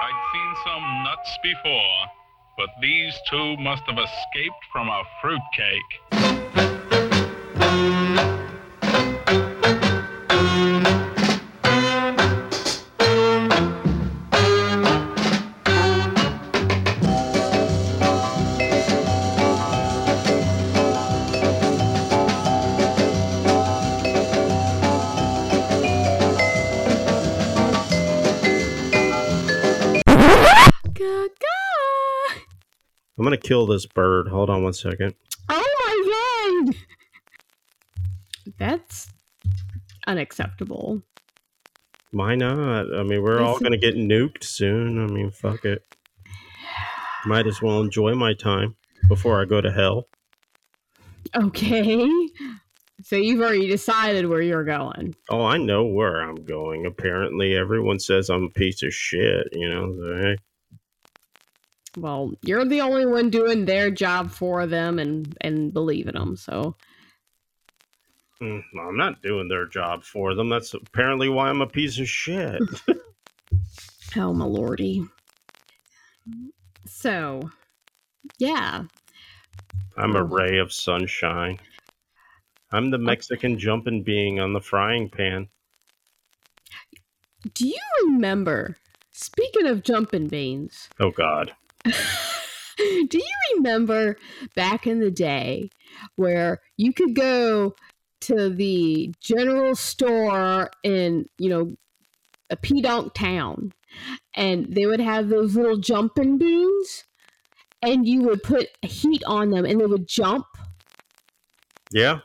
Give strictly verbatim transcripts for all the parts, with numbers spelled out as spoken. I'd seen some nuts before, but these two must have escaped from a fruitcake. I'm gonna kill this bird. Hold on one second. Oh my god! That's unacceptable. Why not? I mean, we're all gonna get nuked soon. I mean, fuck it. Might as well enjoy my time before I go to hell. Okay. So you've already decided where you're going. Oh, I know where I'm going. Apparently, everyone says I'm a piece of shit, you know? So, hey. Well, you're the only one doing their job for them and, and believing them, so... Mm, I'm not doing their job for them. That's apparently why I'm a piece of shit. Oh, my lordy. So, yeah. I'm a ray of sunshine. I'm the Mexican jumping being on the frying pan. Do you remember, speaking of jumping beans... Oh, God. Do you remember back in the day where you could go to the general store in, you know, a pedonk town, and they would have those little jumping beans, and you would put heat on them and they would jump? Yeah.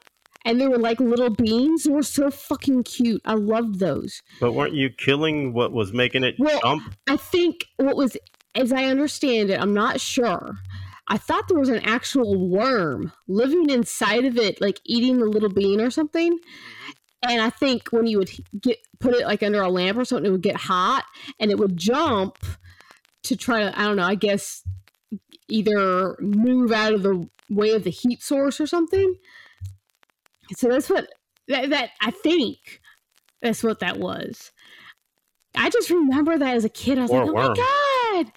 And they were like little beans. They were so fucking cute. I loved those. But weren't you killing what was making it well, jump? I think what was... As I understand it, I'm not sure. I thought there was an actual worm living inside of it, like eating the little bean or something. And I think when you would get put it like under a lamp or something, it would get hot and it would jump to try to, I don't know, I guess either move out of the way of the heat source or something. So that's what that, that I think that's what that was. I just remember that as a kid. I was or like, oh worm. My God.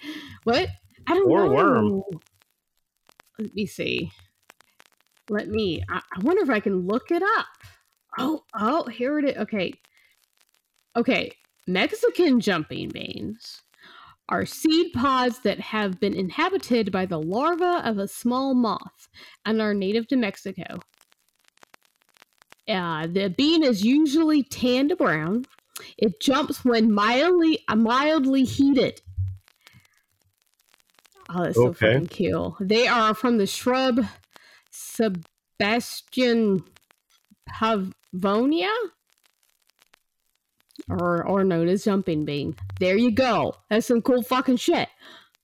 What? I don't or know. Or worm. Let me see. Let me. I, I wonder if I can look it up. Oh, oh, here it is. Okay. Okay. Mexican jumping beans are seed pods that have been inhabited by the larva of a small moth and are native to Mexico. Uh, the bean is usually tan to brown. It jumps when mildly, uh, mildly heated. Oh, that's so okay. Fucking cute. They are from the shrub Sebastian Pavonia, or or known as jumping bean. There you go. That's some cool fucking shit.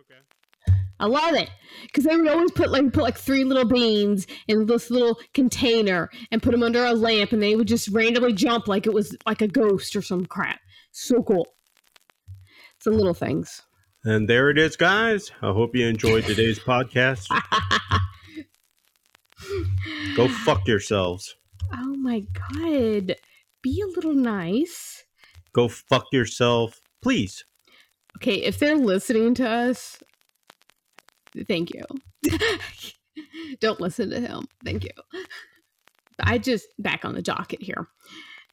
Okay. I love it because they would always put like put like three little beans in this little container and put them under a lamp, and they would just randomly jump like it was like a ghost or some crap. So cool. It's the little things. And there it is, guys. I hope you enjoyed today's podcast. Go fuck yourselves. Oh, my God. Be a little nice. Go fuck yourself, please. Okay, if they're listening to us, thank you. Don't listen to him. Thank you. I just back on the docket here.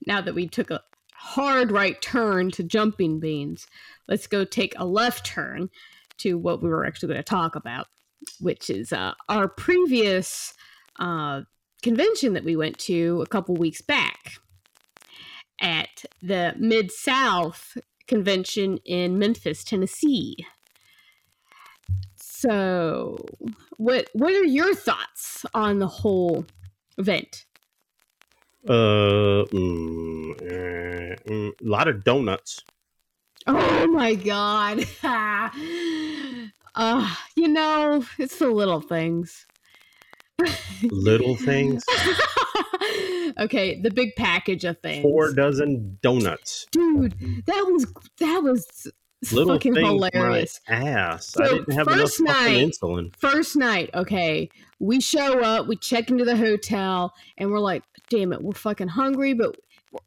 Now that we took a hard right turn to jumping beans, let's go take a left turn to what we were actually going to talk about, which is uh, our previous uh, convention that we went to a couple weeks back at the Mid-South convention in Memphis, Tennessee. So what what are your thoughts on the whole event? Uh, mm, eh, mm, a lot of donuts. Oh my God. uh, you know, it's the little things. Little things? Okay, the big package of things. Four dozen donuts. Dude, that was, that was little fucking hilarious. Ass. So I didn't have enough fucking night, insulin. First night, okay, we show up, we check into the hotel, and we're like, damn it, we're fucking hungry, but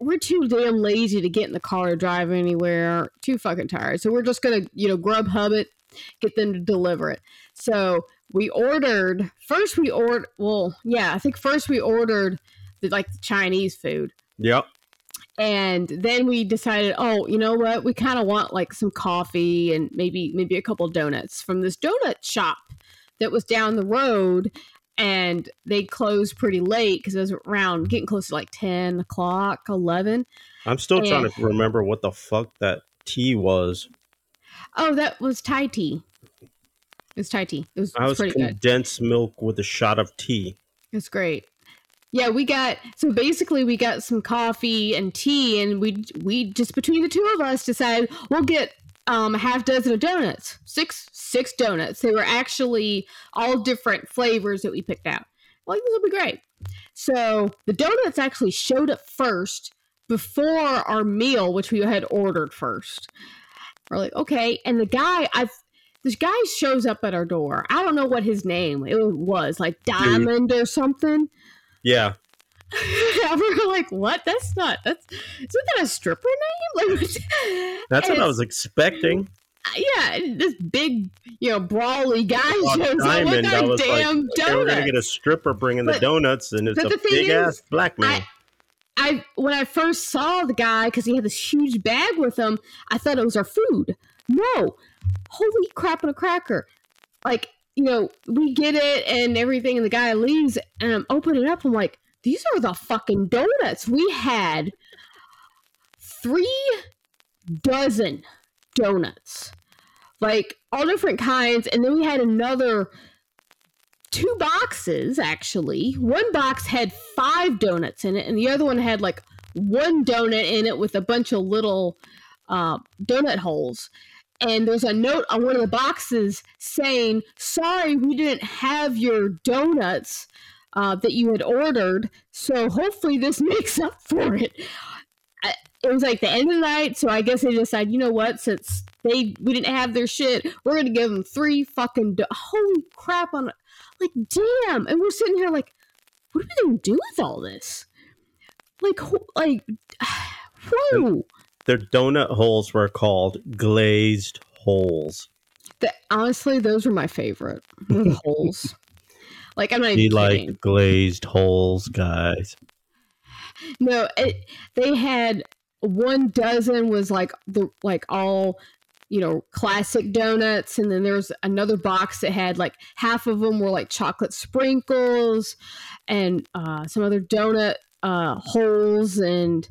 we're too damn lazy to get in the car or drive anywhere. Too fucking tired. So we're just going to, you know, Grubhub it, get them to deliver it. So we ordered, first we ordered, well, yeah, I think first we ordered the, like the Chinese food. Yep. And then we decided, oh, you know what? We kind of want like some coffee and maybe, maybe a couple donuts from this donut shop that was down the road. And they closed pretty late because it was around getting close to like ten o'clock, eleven. I'm still and, trying to remember what the fuck that tea was. Oh, that was Thai tea. It was Thai tea. It was, I was pretty condensed good. Milk with a shot of tea. It's great. Yeah, we got, so basically we got some coffee and tea, and we we just between the two of us decided we'll get um, a half dozen of donuts, six six donuts. They were actually all different flavors that we picked out. Well, this will be great. So the donuts actually showed up first before our meal, which we had ordered first. We're like, okay, and the guy, I've this guy shows up at our door. I don't know what his name it was, like Diamond Dude. Or something. Yeah. We were like, what? That's not, that's, isn't that a stripper name? Like, that's what I was expecting. Yeah. This big, you know, brawly guy oh, shows up with a damn like, donut. We're going to get a stripper bringing but, the donuts, and it's a big is, ass black man. I, I, when I first saw the guy, because he had this huge bag with him, I thought it was our food. No. Holy crap and a cracker. Like, you know, we get it and everything, and the guy leaves, and I'm opening it up. I'm like, these are the fucking donuts. We had three dozen donuts, like all different kinds. And then we had another two boxes, actually. One box had five donuts in it, and the other one had like one donut in it with a bunch of little uh, donut holes. And there's a note on one of the boxes saying, sorry, we didn't have your donuts uh, that you had ordered. So hopefully this makes up for it. I, it was like the end of the night. So I guess they decided, you know what, since they we didn't have their shit, we're going to give them three fucking do- Holy crap. on Like, damn. And we're sitting here like, what are we going to do with all this? Like, like, whoa. Their donut holes were called glazed holes. The, honestly, those were my favorite. They're the holes. Like, I'm not even kidding. You like glazed holes, guys. No, it, they had one dozen was like the like all, you know, classic donuts. And then there was another box that had like half of them were like chocolate sprinkles and uh, some other donut uh, holes and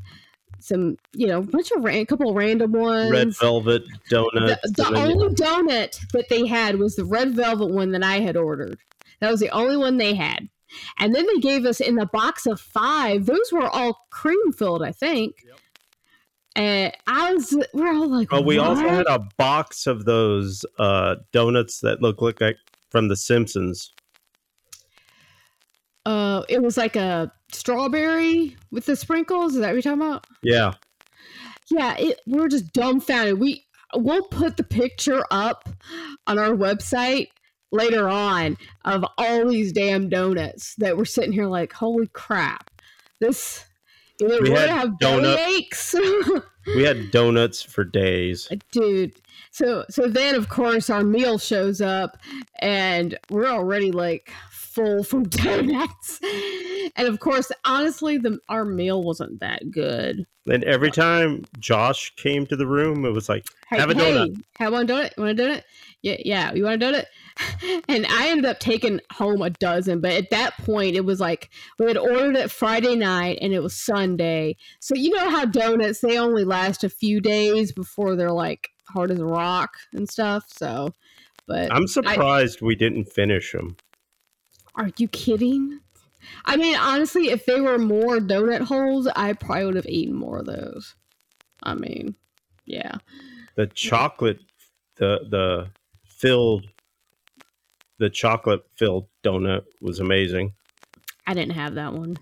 some, you know, a bunch of ran- a couple of random ones. Red velvet donut. The, the only donut that they had was the red velvet one that I had ordered. That was the only one they had. And then they gave us in the box of five. Those were all cream filled, I think. Yep. And I was, we're all like, oh, we what? also had a box of those uh, donuts that look like from The Simpsons. Uh, it was like a strawberry with the sprinkles. Is that what you're talking about? Yeah. Yeah. It, we were just dumbfounded. We, we'll put the picture up on our website later on of all these damn donuts that we're sitting here like, holy crap. This, we would have donut aches. We had donuts for days. Dude. So, so then of course our meal shows up and we're already like full from donuts, and of course honestly the our meal wasn't that good. And every time Josh came to the room it was like, hey, have a hey, donut have one donut you want a donut yeah yeah you want a donut and I ended up taking home a dozen, but at that point it was like we had ordered it Friday night and it was Sunday, so you know how donuts, they only last a few days before they're like hard as a rock and stuff. So but I'm surprised I, we didn't finish them. Are you kidding? I mean, honestly, if they were more donut holes, I probably would have eaten more of those. I mean, yeah. The chocolate, the the filled, the chocolate filled donut was amazing. I didn't have that one.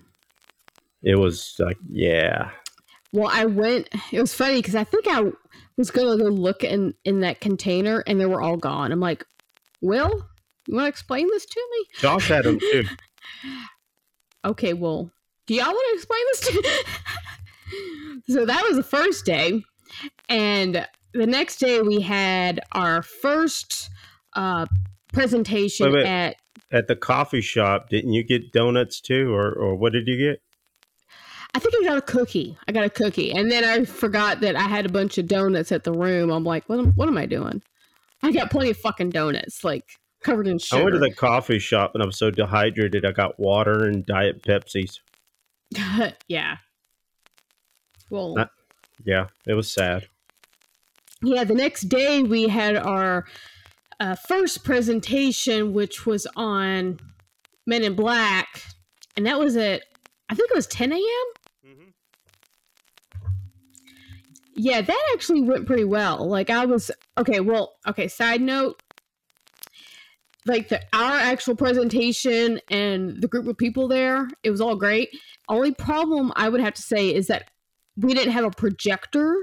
It was like, yeah. Well, I went, it was funny because I think I was going to go look in, in that container and they were all gone. I'm like, well, you want to explain this to me? Josh had them too. Okay, well, do y'all want to explain this to me? So that was the first day. And the next day we had our first uh, presentation wait, wait. at... At the coffee shop. Didn't you get donuts too? Or, or what did you get? I think I got a cookie. I got a cookie. And then I forgot that I had a bunch of donuts at the room. I'm like, what am, what am I doing? I got plenty of fucking donuts, like covered in sugar. I went to the coffee shop and I'm so dehydrated. I got water and Diet Pepsis. Yeah. Well, Not, yeah, it was sad. Yeah, the next day we had our uh, first presentation, which was on Men in Black. And that was at, I think it was ten a.m.? Mm-hmm. Yeah, that actually went pretty well. Like I was, okay, well, okay, side note. Like the our actual presentation and the group of people there, it was all great. Only problem I would have to say is that we didn't have a projector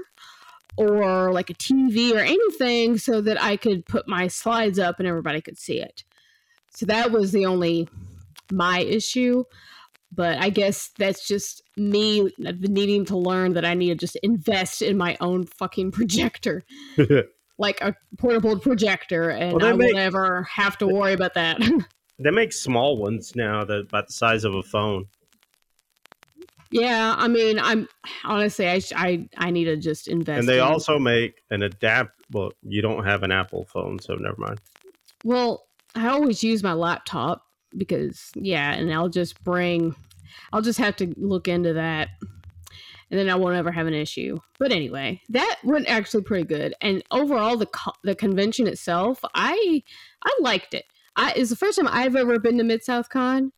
or like a T V or anything so that I could put my slides up and everybody could see it. So that was the only my issue. But I guess that's just me needing to learn that I need to just invest in my own fucking projector. Like a portable projector, and well, I will make, never have to worry about that. They make small ones now that about the size of a phone. Yeah, I mean, I'm honestly, I I, I need to just invest. And they in also it. make an adapt. Well, you don't have an Apple phone, so never mind. Well, I always use my laptop because yeah, and I'll just bring. I'll just have to look into that. And then I won't ever have an issue. But anyway, that went actually pretty good. And overall, the co- the convention itself, I I liked it. I, it's the first time I've ever been to Mid-South Con.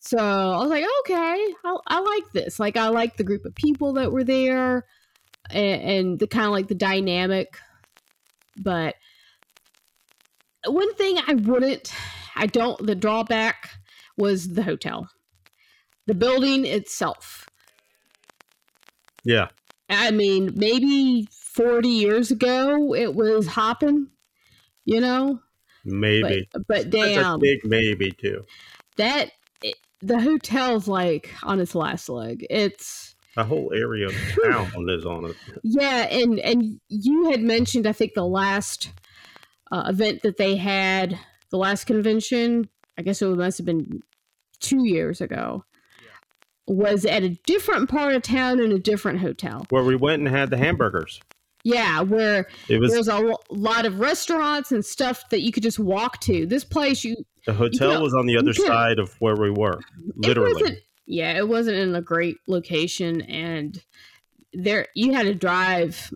So I was like, okay, I, I like this. Like, I like the group of people that were there and, and the kind of like the dynamic. But one thing I wouldn't, I don't, the drawback was the hotel. The building itself. Yeah. I mean, maybe forty years ago it was hopping, you know? Maybe. But, but damn. That's a big maybe, too. That, it, the hotel's like on its last leg. It's. The whole area of town is on it. Yeah. And, and you had mentioned, I think, the last uh, event that they had, the last convention, I guess it must have been two years ago. Was at a different part of town in a different hotel. Where we went and had the hamburgers. Yeah, where it was, there was a lot of restaurants and stuff that you could just walk to. This place, you... The hotel you was on the other side of where we were, literally. It yeah, it wasn't in a great location, and there you had to drive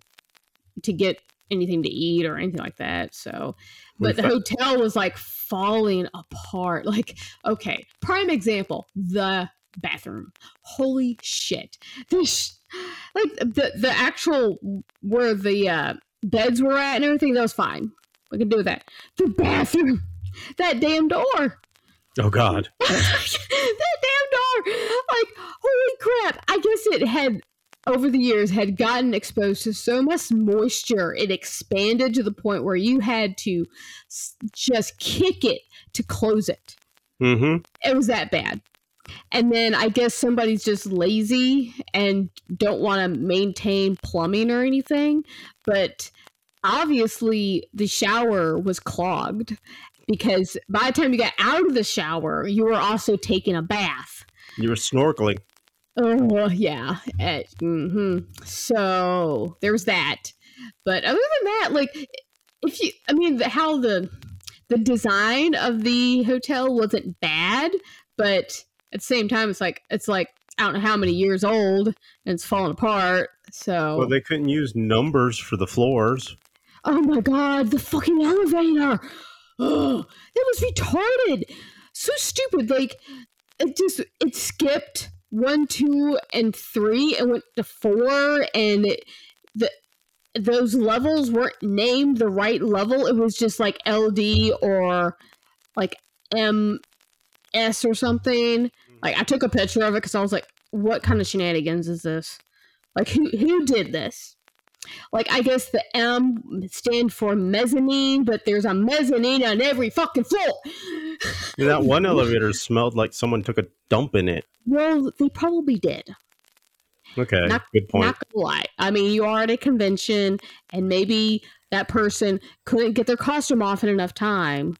to get anything to eat or anything like that, so... But the hotel was, like, falling apart. Like, okay, prime example, the... bathroom. Holy shit. This, like the the actual where the uh, beds were at and everything, that was fine. We could do that. The bathroom. That damn door. Oh God. That damn door. Like, holy crap. I guess it had over the years had gotten exposed to so much moisture. It expanded to the point where you had to just kick it to close it. Mm-hmm. It was that bad. And then I guess somebody's just lazy and don't want to maintain plumbing or anything. But obviously the shower was clogged because by the time you got out of the shower, you were also taking a bath. You were snorkeling. Oh, yeah. It, mm-hmm. So there's that. But other than that, like, if you, I mean, the, how the, the design of the hotel wasn't bad, but... At the same time, it's like, it's like I don't know how many years old, and it's falling apart, so... Well, they couldn't use numbers for the floors. Oh, my God, the fucking elevator! Oh, it was retarded! So stupid, like, it just, it skipped one, two, and three, and went to four, and it, the those levels weren't named the right level. It was just, like, L D or, like, M... S or something. Like, I took a picture of it because I was like, what kind of shenanigans is this? Like, who who did this? Like, I guess the M stand for mezzanine, but there's a mezzanine on every fucking floor. Yeah, that one elevator smelled like someone took a dump in it. Well, they probably did. Okay, not, good point. Not gonna lie. I mean, you are at a convention, and maybe that person couldn't get their costume off in enough time.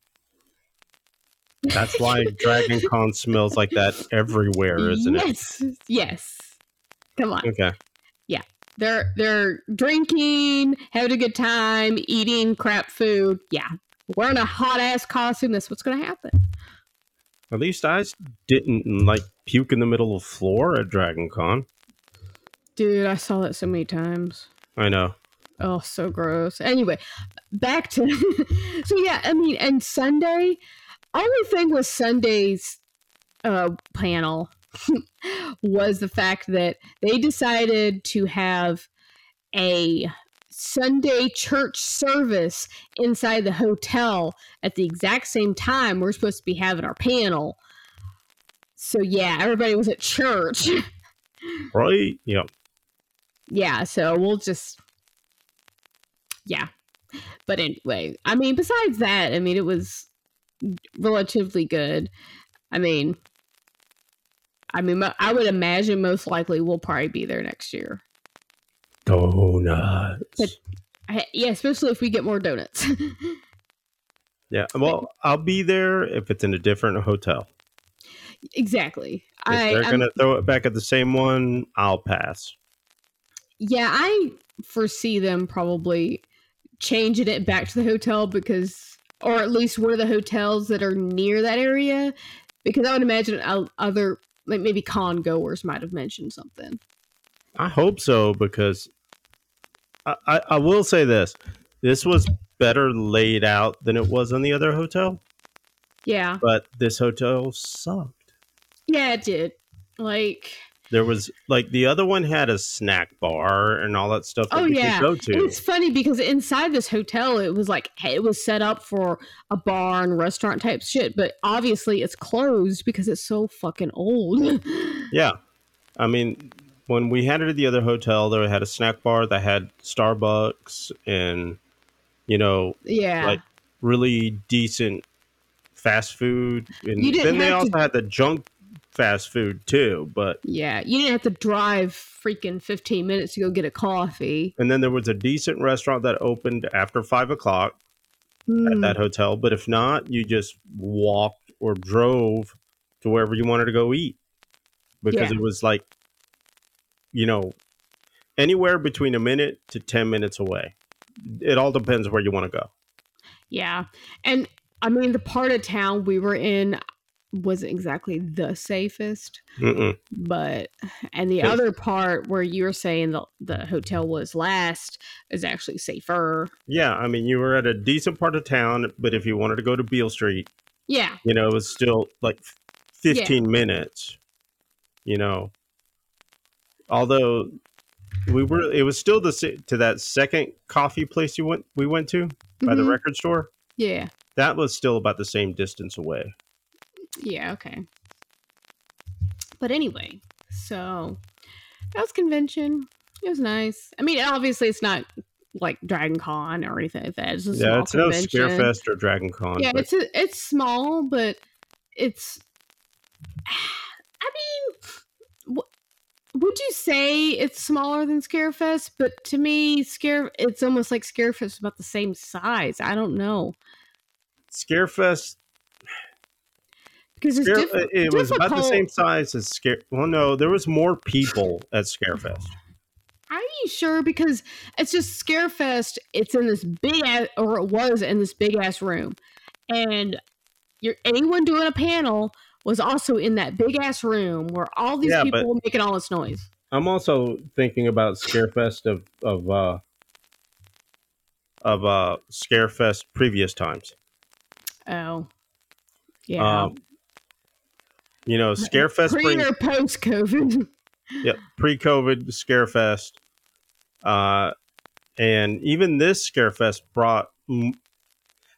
That's why Dragon Con smells like that everywhere, isn't yes. it? Yes, yes. Come on. Okay. Yeah, they're they're drinking, having a good time, eating crap food. Yeah, wearing a hot ass costume. That's what's gonna happen. At least I didn't like puke in the middle of the floor at Dragon Con. Dude, I saw that so many times. I know. Oh, so gross. Anyway, back to... so, yeah, I mean, and Sunday... Only thing with Sunday's uh, panel was the fact that they decided to have a Sunday church service inside the hotel at the exact same time we're supposed to be having our panel. So, yeah, everybody was at church. Right? Yeah. Yeah, so we'll just, yeah. But anyway, I mean, besides that, I mean, it was relatively good. I mean, I mean, I would imagine most likely we'll probably be there next year. Donuts. But, yeah, especially if we get more donuts. Yeah, well, I'll be there if it's in a different hotel. Exactly. If I, they're going to throw it back at the same one, I'll pass. Yeah, I foresee them probably changing it back to the hotel because, or at least one of the hotels that are near that area, because I would imagine other, like maybe con goers might have mentioned something. I hope so, because I, I, I will say this. This was better laid out than it was on the other hotel. Yeah. But this hotel sucked. Yeah, it did. Like, there was, like, the other one had a snack bar and all that stuff that oh, you yeah. could go to. And it's funny because inside this hotel, it was like, it was set up for a bar and restaurant type shit, but obviously it's closed because it's so fucking old. Yeah. I mean, when we had it at the other hotel, they had a snack bar that had Starbucks and, you know, yeah, like really decent fast food. And you didn't then they also to- had the junk fast food too, but yeah, you didn't have to drive freaking fifteen minutes to go get a coffee. And then there was a decent restaurant that opened after five o'clock mm. at that hotel, but if not, you just walked or drove to wherever you wanted to go eat, because yeah. it was like, you know, anywhere between a minute to ten minutes away. It all depends where you want to go. Yeah. And I mean, the part of town we were in wasn't exactly the safest. Mm-mm. But and the other part where you were saying the, the hotel was last is actually safer. Yeah, I mean, you were at a decent part of town, but if you wanted to go to Beale Street, yeah, you know, it was still like fifteen yeah. minutes, you know, although we were, it was still the to that second coffee place you went we went to by mm-hmm. the record store. Yeah, that was still about the same distance away. Yeah, okay. But anyway, so that was convention. It was nice. I mean, obviously it's not like Dragon Con or anything like that. It's a yeah, it's convention. No Scarefest or Dragon Con. Yeah, but it's a, it's small, but it's, I mean, wh- would you say it's smaller than Scarefest? But to me, Scare it's almost like Scarefest is about the same size. I don't know. Scarefest... Because it's Scare, diff- it was difficult. About the same size as Scare. Well, no, there was more people at Scarefest. Are you sure? Because it's just Scarefest. It's in this big ass, or it was in this big ass room, and you're, anyone doing a panel was also in that big ass room where all these yeah, people were making all this noise. I'm also thinking about Scarefest of of uh, of uh, Scarefest previous times. Oh, yeah. Um, You know, Scarefest pre brings, or post COVID. Yep, pre-COVID Scarefest, uh, and even this Scarefest brought.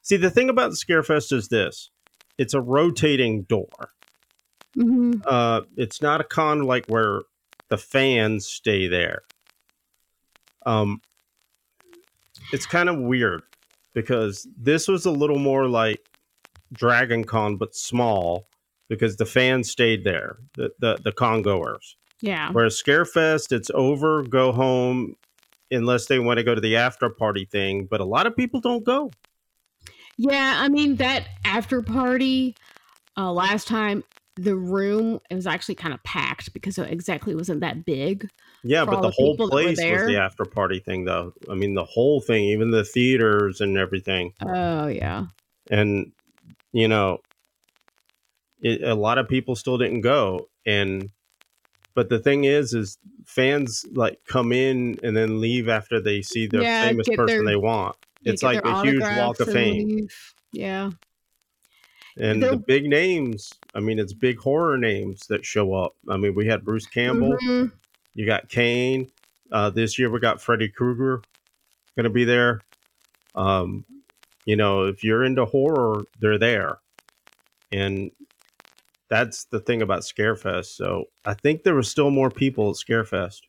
See, the thing about Scarefest is this: it's a rotating door. Mm-hmm. Uh, it's not a con like where the fans stay there. Um, it's kind of weird because this was a little more like Dragon Con, but small. Because the fans stayed there, the the, the congoers. Yeah. Whereas Scarefest, it's over, go home, unless they want to go to the after party thing. But a lot of people don't go. Yeah, I mean, that after party uh, last time, the room, it was actually kind of packed because it exactly wasn't that big. Yeah, but the, the whole place was the after party thing, though. I mean, the whole thing, even the theaters and everything. Oh, yeah. And, you know, it, a lot of people still didn't go. And but the thing is, is fans like come in and then leave after they see the yeah, famous person their, they want. It's like a huge walk of fame. Leave. Yeah. And They're, the big names, I mean, it's big horror names that show up. I mean, we had Bruce Campbell. Mm-hmm. You got Kane. Uh, this year we got Freddy Krueger going to be there. Um, you know, if you're into horror, they're there. And that's the thing about Scarefest. So I think there were still more people at Scarefest.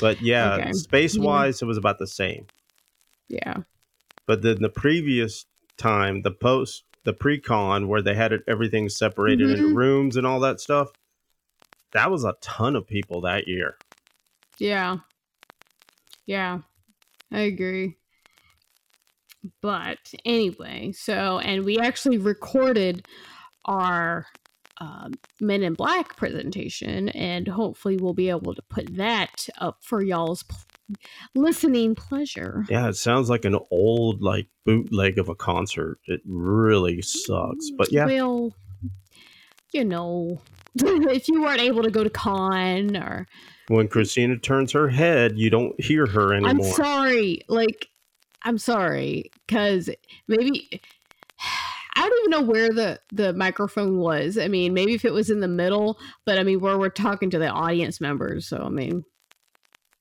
But yeah, okay. Space-wise, yeah. It was about the same. Yeah. But then the previous time, the post... the pre-con where they had it, everything separated mm-hmm. into rooms and all that stuff. That was a ton of people that year. Yeah. Yeah. I agree. But anyway, so, and we actually recorded our um, Men in Black presentation, and hopefully we'll be able to put that up for y'all's pl- listening pleasure. Yeah, it sounds like an old like bootleg of a concert. It really sucks, but yeah. Well, you know, if you weren't able to go to con or when Christina turns her head, you don't hear her anymore. I'm sorry, like I'm sorry, because maybe I don't even know where the the microphone was. I mean, maybe if it was in the middle, but I mean, where we're talking to the audience members, so I mean.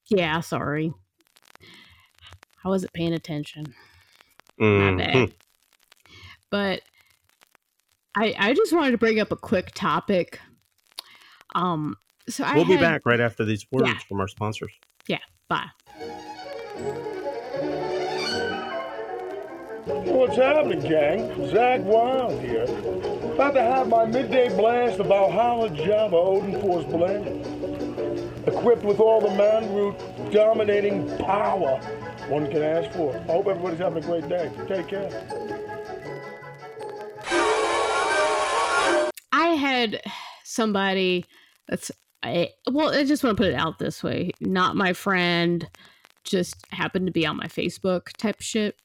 Yeah, sorry. I wasn't paying attention. Mm-hmm. My bad. But I I just wanted to bring up a quick topic. Um, so I We'll had, be back right after these words yeah. from our sponsors. Yeah, bye. What's happening, gang? Zach Wild here. About to have my midday blast of Valhalla Java Odin Force Blend. Equipped with all the man root dominating power one can ask for. I hope everybody's having a great day. Take care. I had somebody that's, I, well, I just want to put it out this way. Not my friend, just happened to be on my Facebook type shit.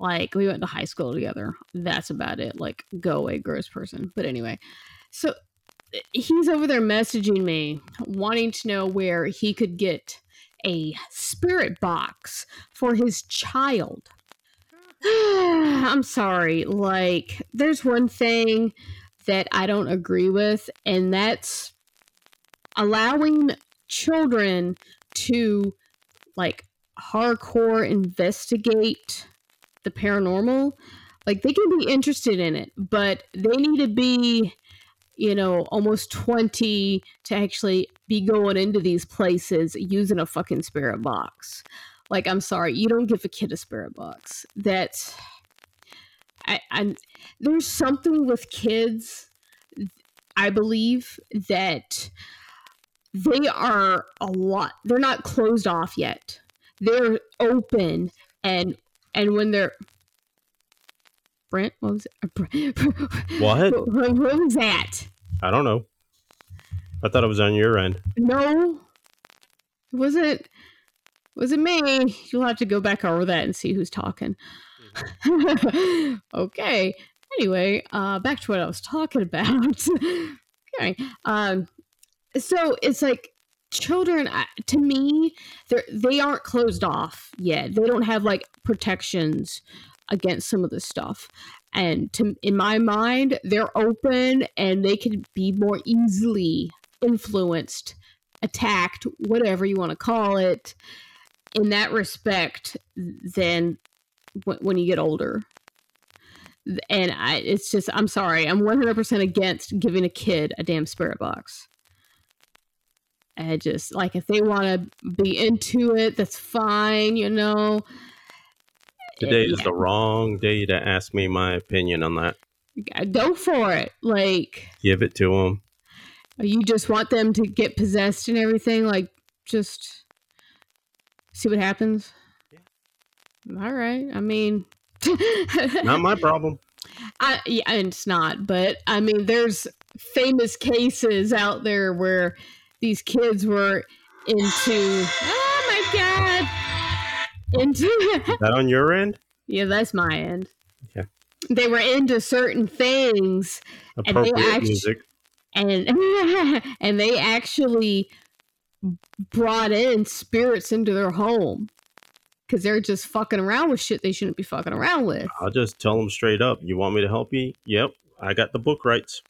Like, we went to high school together. That's about it. Like, go away, gross person. But anyway, so... he's over there messaging me, wanting to know where he could get a spirit box for his child. I'm sorry. Like, there's one thing that I don't agree with, and that's allowing children to, like, hardcore investigate the paranormal. Like, they can be interested in it, but they need to be... you know, almost twenty to actually be going into these places using a fucking spirit box. Like, I'm sorry, you don't give a kid a spirit box. That's, I, I'm, there's something with kids, I believe, that they are a lot, they're not closed off yet. They're open, and, and when they're, Brent, what was it? What? What was that? I don't know. I thought it was on your end. No. Was it? Was it me? You'll have to go back over that and see who's talking. Mm-hmm. Okay. Anyway, uh, back to what I was talking about. Okay. Um. So it's like children. Uh, to me, they they aren't closed off yet. They don't have like protections against some of this stuff, and to in my mind they're open and they can be more easily influenced, attacked, whatever you want to call it, in that respect than w- when you get older. And I it's just I'm sorry, I'm one hundred percent against giving a kid a damn spirit box. I just like, if they want to be into it, that's fine, you know. Today is yeah. the wrong day to ask me my opinion on that. Go for it. Like, give it to them. You just want them to get possessed and everything? Like, just see what happens? Yeah. All right. I mean... Not my problem. I, yeah, and it's not, but I mean, there's famous cases out there where these kids were into... Oh, my God! Into... Is that on your end? Yeah, that's my end. Yeah. They were into certain things. Appropriate and they actually, music. And and they actually brought in spirits into their home because they're just fucking around with shit they shouldn't be fucking around with. I'll just tell them straight up. You want me to help you? Yep, I got the book rights.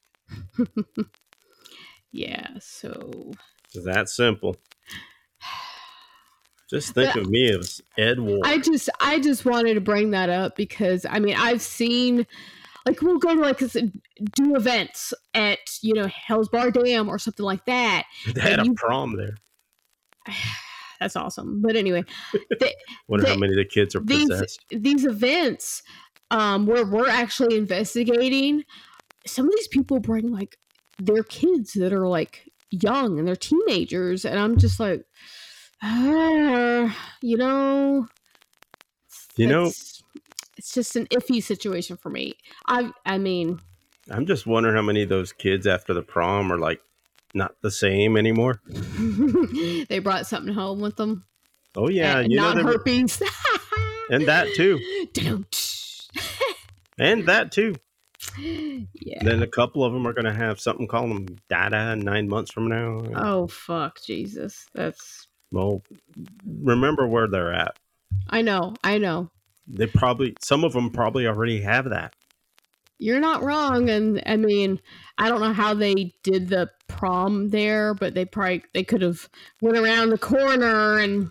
Yeah, so it's that simple. Just think but of me as Ed Ward. I just, I just wanted to bring that up because, I mean, I've seen, like, we'll go to, like, do events at, you know, Hales Bar Dam or something like that. They had you, a prom there. That's awesome. But anyway. They, wonder they, how many of the kids are these, possessed. These events um, where we're actually investigating, some of these people bring, like, their kids that are, like, young and they're teenagers. And I'm just like... Uh, you know, you know, it's just an iffy situation for me. I, I mean, I'm just wondering how many of those kids after the prom are like not the same anymore. They brought something home with them. Oh yeah, and, you not know, herpes, and that too, and that too. Yeah. Then a couple of them are gonna have something calling them Dada nine months from now. Oh fuck, Jesus, that's. Well, remember where they're at. I know. I know. They probably, some of them probably already have that. You're not wrong. And I mean, I don't know how they did the prom there, but they probably, they could have went around the corner and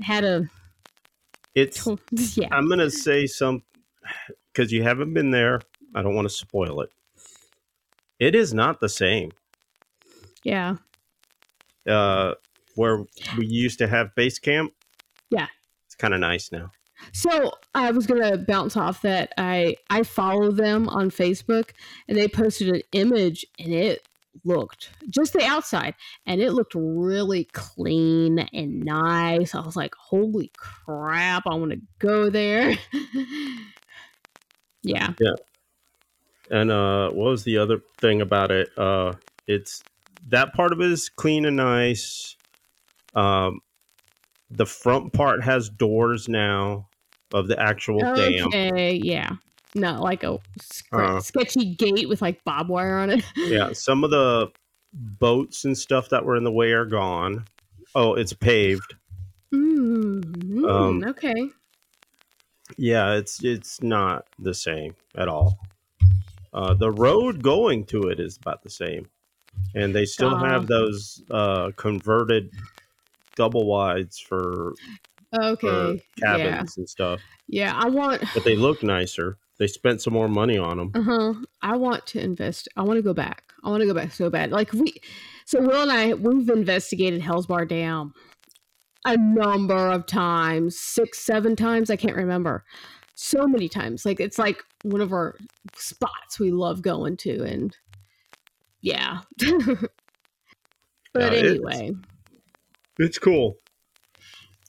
had a. It's, yeah. I'm going to say some, because you haven't been there. I don't want to spoil it. It is not the same. Yeah. Uh, Where we used to have base camp. Yeah. It's kind of nice now. So I was going to bounce off that. I, I follow them on Facebook and they posted an image and it looked just the outside and it looked really clean and nice. I was like, holy crap. I want to go there. Yeah. Yeah. And uh, what was the other thing about it? Uh, it's that part of it is clean and nice. Um, the front part has doors now of the actual okay, dam. Okay, yeah. Not like a sc- uh, sketchy gate with like barbed wire on it. Yeah, some of the boats and stuff that were in the way are gone. Oh, it's paved. Mm-hmm, um, okay. Yeah, it's it's not the same at all. Uh, the road going to it is about the same. And they still um, have those uh, converted... double wides for okay for cabins yeah. and stuff. Yeah, I want. But they look nicer. They spent some more money on them. Uh huh. I want to invest. I want to go back. I want to go back so bad. Like we, so Will and I, we've investigated Hales Bar Dam a number of times, six, seven times. I can't remember. So many times. Like it's like one of our spots we love going to, and yeah. But uh, anyway. It's... It's cool.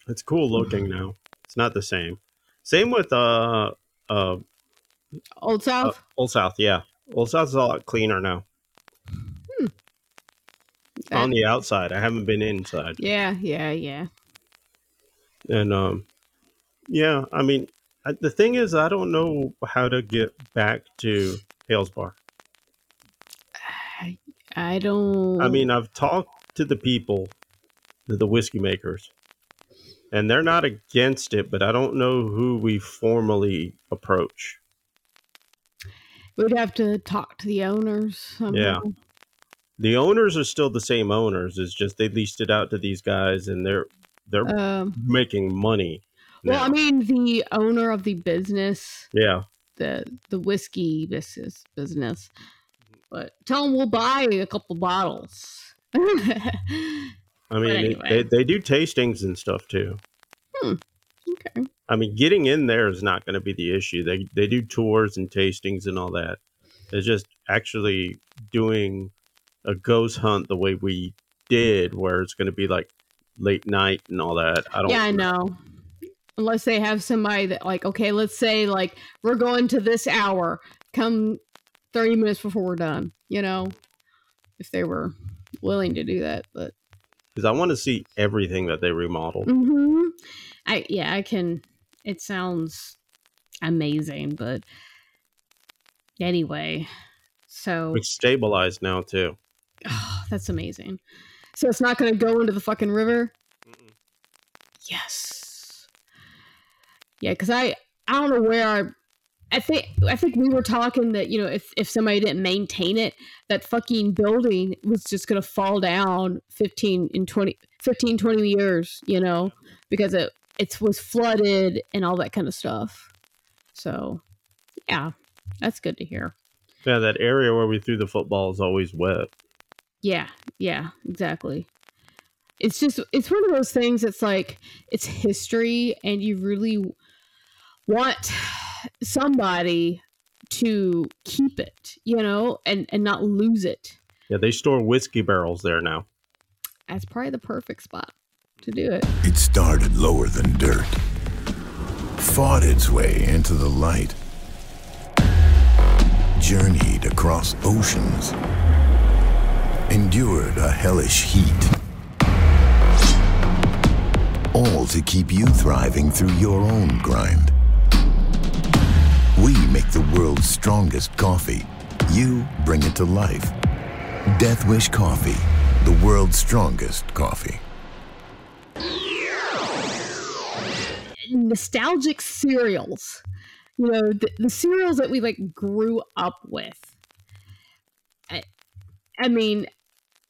It's cool looking now. It's not the same. Same with uh, uh, Old South. Uh, Old South, yeah. Old South is a lot cleaner now. Hmm. Okay. On the outside, I haven't been inside. Yeah, yeah, yeah. And um, yeah. I mean, I, the thing is, I don't know how to get back to Hales Bar. I, I don't. I mean, I've talked to the people. The whiskey makers, and they're not against it, but I don't know who we formally approach. We'd have to talk to the owners somehow. Yeah, the owners are still the same owners. It's just they leased it out to these guys, and they're they're um, making money. Now. Well, I mean, the owner of the business. Yeah. The the whiskey business business, but tell them we'll buy a couple bottles. I mean, anyway. they, they, they do tastings and stuff, too. Hmm. Okay. I mean, getting in there is not going to be the issue. They they do tours and tastings and all that. It's just actually doing a ghost hunt the way we did, where it's going to be like late night and all that. I don't. Yeah, remember. I know. Unless they have somebody that, like, okay, let's say like we're going to this hour. Come thirty minutes before we're done. You know, if they were willing to do that, but because I want to see everything that they remodeled. Mm-hmm. I yeah, I can. It sounds amazing, but anyway, so it's stabilized now too. Oh, that's amazing. So it's not going to go into the fucking river. Mm-mm. Yes. Yeah, because I I don't know where I. I think I think we were talking that, you know, if, if somebody didn't maintain it, that fucking building was just going to fall down fifteen, in twenty, fifteen, twenty years, you know, because it, it was flooded and all that kind of stuff. So, yeah, that's good to hear. Yeah, that area where we threw the football is always wet. Yeah, yeah, exactly. It's just, it's one of those things that's like, it's history and you really want somebody to keep it, you know, and and not lose it. Yeah, they store whiskey barrels there now. That's probably the perfect spot to do it. It started lower than dirt, fought its way into the light, journeyed across oceans, endured a hellish heat, all to keep you thriving through your own grind. We make the world's strongest coffee. You bring it to life. Deathwish Coffee, the world's strongest coffee. Nostalgic cereals. You know, the, the cereals that we like grew up with. I, I mean,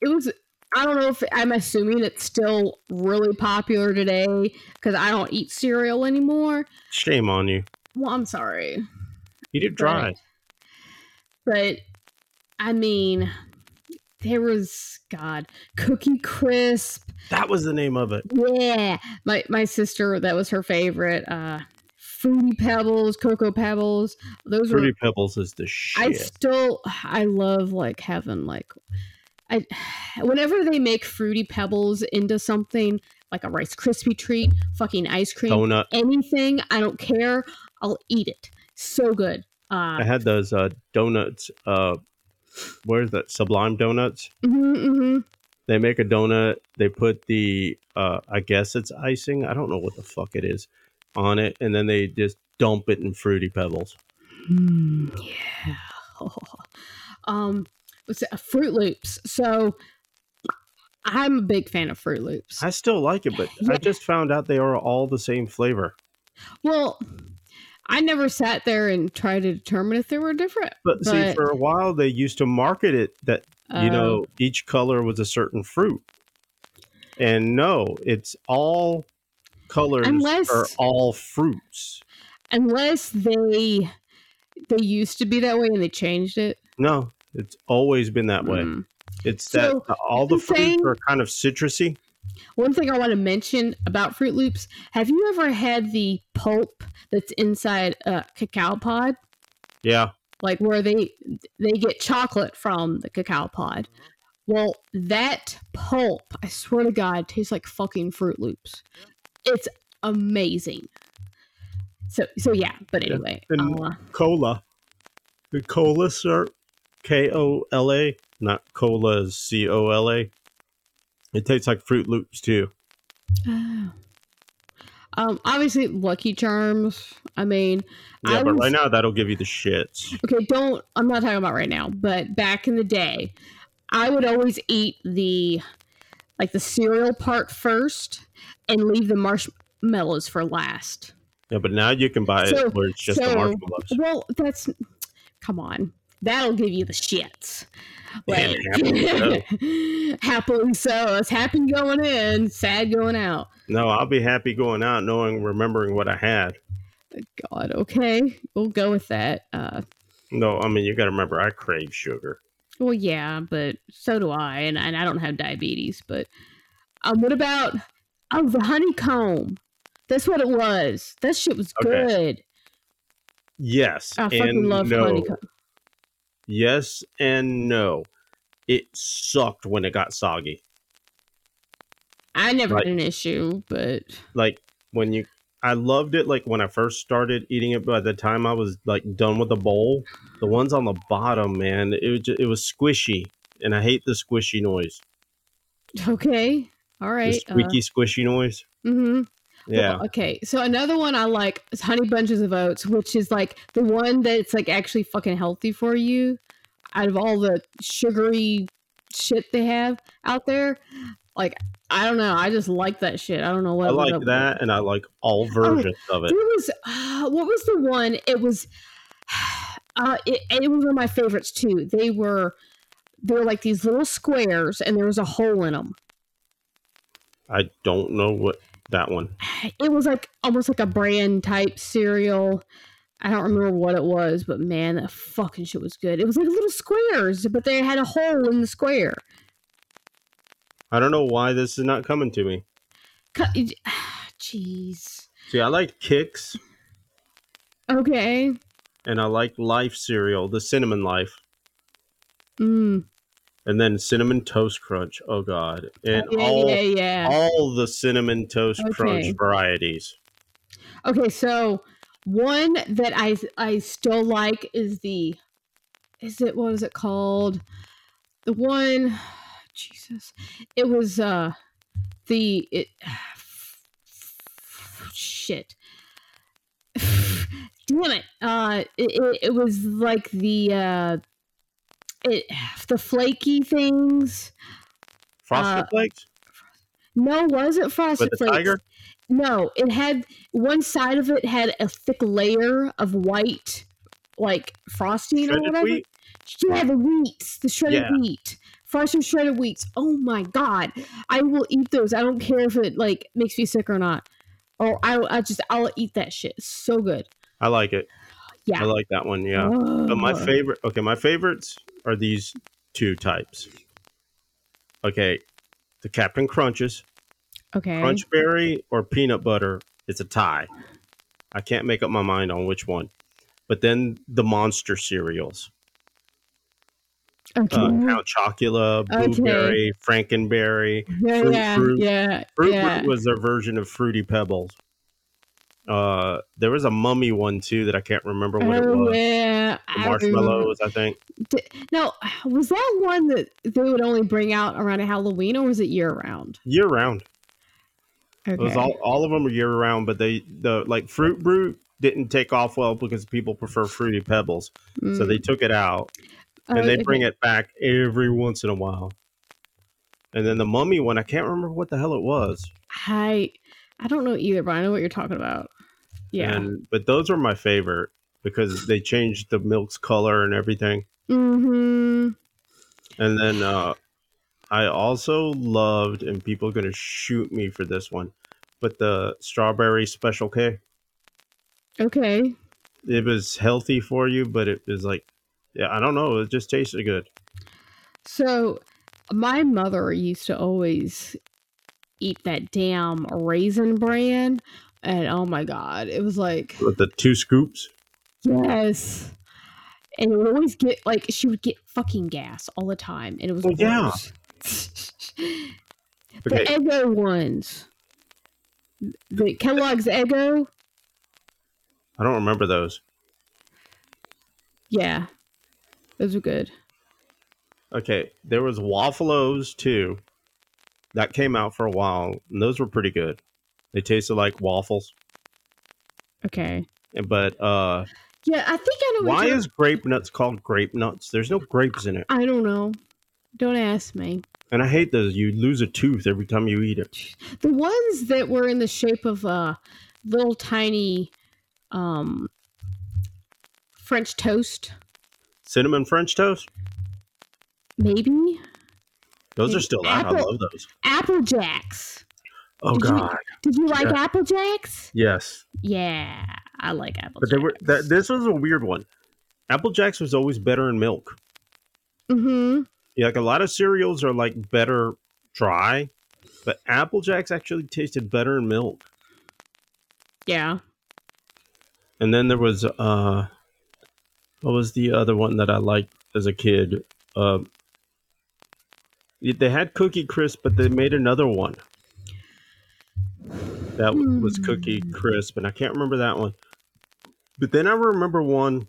it was, I don't know if, I'm assuming it's still really popular today because I don't eat cereal anymore. Shame on you. Well, I'm sorry. You did try. But, I mean, there was, God, Cookie Crisp. That was the name of it. Yeah. My my sister, that was her favorite. Uh, Fruity Pebbles, Cocoa Pebbles. Those Fruity were, Pebbles is the shit. I still, I love, like, having, like, I whenever they make Fruity Pebbles into something, like a Rice Krispie treat, fucking ice cream, donut, anything, I don't care. I'll eat it. So good. Uh, I had those uh, donuts. Uh, where's that? Sublime donuts. Mm-hmm, mm-hmm. They make a donut. They put the, uh, I guess it's icing. I don't know what the fuck it is on it. And then they just dump it in Fruity Pebbles. Mm, yeah. Oh. Um, what's it? Fruit Loops. So I'm a big fan of Fruit Loops. I still like it, but yeah. I just found out they are all the same flavor. Well, I never sat there and tried to determine if they were different. But, but see, for a while, they used to market it that, uh, you know, each color was a certain fruit. And no, it's all colors unless, are all fruits. Unless they they used to be that way and they changed it. No, it's always been that way. Mm. It's so that all the fruits are kind of citrusy. One thing I want to mention about Fruit Loops, have you ever had the pulp that's inside a cacao pod? Yeah. Like where they they get chocolate from the cacao pod. Well, that pulp, I swear to God, tastes like fucking Fruit Loops. It's amazing. So, so yeah, but anyway. And uh, cola. The cola syrup, K O L A, not cola, is C O L A. It tastes like Fruit Loops, too. Oh. Um, obviously, Lucky Charms. I mean... Yeah, I but was, right now, that'll give you the shits. Okay, don't... I'm not talking about right now, but back in the day, I would always eat the, like, the cereal part first and leave the marshmallows for last. Yeah, but now you can buy so, it where it's just so, the marshmallows. Well, that's... Come on. That'll give you the shits. Like, happily, so. happily so. It's happy going in, sad going out. No, I'll be happy going out knowing, remembering what I had. God, okay. We'll go with that. Uh, no, I mean, you got to remember, I crave sugar. Well, yeah, but so do I. And, and I don't have diabetes. But um, what about oh, the honeycomb? That's what it was. That shit was okay. Good. Yes. I fucking love no. honeycomb. Yes and no. it sucked when it got soggy. I never like, had an issue, but like when you, I loved it. Like when I first started eating it, by the time I was like done with the bowl, the ones on the bottom, man, it was just, it was squishy, and I hate the squishy noise. Okay, all right, the squeaky uh, squishy noise. Mm-hmm. Yeah. Well, okay, so another one I like is Honey Bunches of Oats, which is like the one that's like actually fucking healthy for you. Out of all the sugary shit they have out there. Like, I don't know. I just like that shit. I don't know what I like what that, and I like all versions oh, of it. There was, uh, what was the one? It was, uh, it, it was one of my favorites too. They were, they were like these little squares, and there was a hole in them. I don't know what that one. It was like almost like a brand type cereal. I don't remember what it was, but man, that fucking shit was good. It was like little squares, but they had a hole in the square. I don't know why this is not coming to me. Jeez. See, I like Kix. Okay. And I like Life cereal, the Cinnamon Life. Mm. And then Cinnamon Toast Crunch. Oh, God. And yeah, all, yeah, yeah. all the Cinnamon Toast okay. Crunch varieties. Okay, so one that I I still like is the... Is it... What is it called? The one... Jesus. It was uh the it, f- f- shit. Damn it. Uh it, it, it was like the uh it the flaky things. Frosted uh, Flakes? No, was it Frosted Flakes? With the tiger? No, it had one side of it had a thick layer of white like frosting shredded or whatever. Wheat? Yeah, the wheat, the shredded yeah. wheat. Frosted shredded wheats. Oh my God. I will eat those. I don't care if it like makes me sick or not. Or I, I just, I'll eat that shit. It's so good. I like it. Yeah. I like that one. Yeah. Oh. But my favorite, okay, my favorites are these two types. Okay. The Captain Crunches. Okay. Crunchberry or peanut butter. It's a tie. I can't make up my mind on which one. But then the monster cereals. Okay. Uh, Count Chocula, Blueberry, okay. Frankenberry, yeah, Fruit yeah, Fruit. Yeah, Fruit yeah. Fruit was their version of Fruity Pebbles. Uh, there was a mummy one too that I can't remember what oh, it was. Yeah, the marshmallows, I, I think. No, was that one that they would only bring out around Halloween, or was it year round? Year round. Okay. It was all, all of them are year round, but they the like Fruit Brute didn't take off well because people prefer Fruity Pebbles, mm. so they took it out. And oh, they bring okay. it back every once in a while. And then the mummy one, I can't remember what the hell it was. I I don't know either, but I know what you're talking about. Yeah. And, but those are my favorite because they changed the milk's color and everything. Mm-hmm. And then uh, I also loved, and people are going to shoot me for this one, but the strawberry Special K. Okay. It was healthy for you, but it was like, yeah, I don't know. It just tasted good. So, my mother used to always eat that damn Raisin Bran, and oh my God, it was like with the two scoops. Yes, and it would always get like she would get fucking gas all the time, and it was well, yeah. the okay. Eggo ones, the Kellogg's Eggo. I don't remember those. Yeah. Those are good. Okay, there was Waffle-O's too. That came out for a while, and those were pretty good. They tasted like waffles. Okay. But uh, yeah, I think I know. Why is grape nuts called grape nuts? There's no grapes in it. I don't know. Don't ask me. And I hate those. You lose a tooth every time you eat it. The ones that were in the shape of uh, little tiny um, French toast. Cinnamon French toast? Maybe. Those Maybe. are still out. Apple, I love those. Apple Jacks. Oh, did God. You, did you like yeah. Apple Jacks? Yes. Yeah, I like Apple but Jacks. They were, th- this was a weird one. Apple Jacks was always better in milk. Mm-hmm. Yeah, like a lot of cereals are like better dry, but Apple Jacks actually tasted better in milk. Yeah. And then there was... uh. What was the other one that I liked as a kid? Uh, They had Cookie Crisp, but they made another one. That mm. was Cookie Crisp, and I can't remember that one. But then I remember one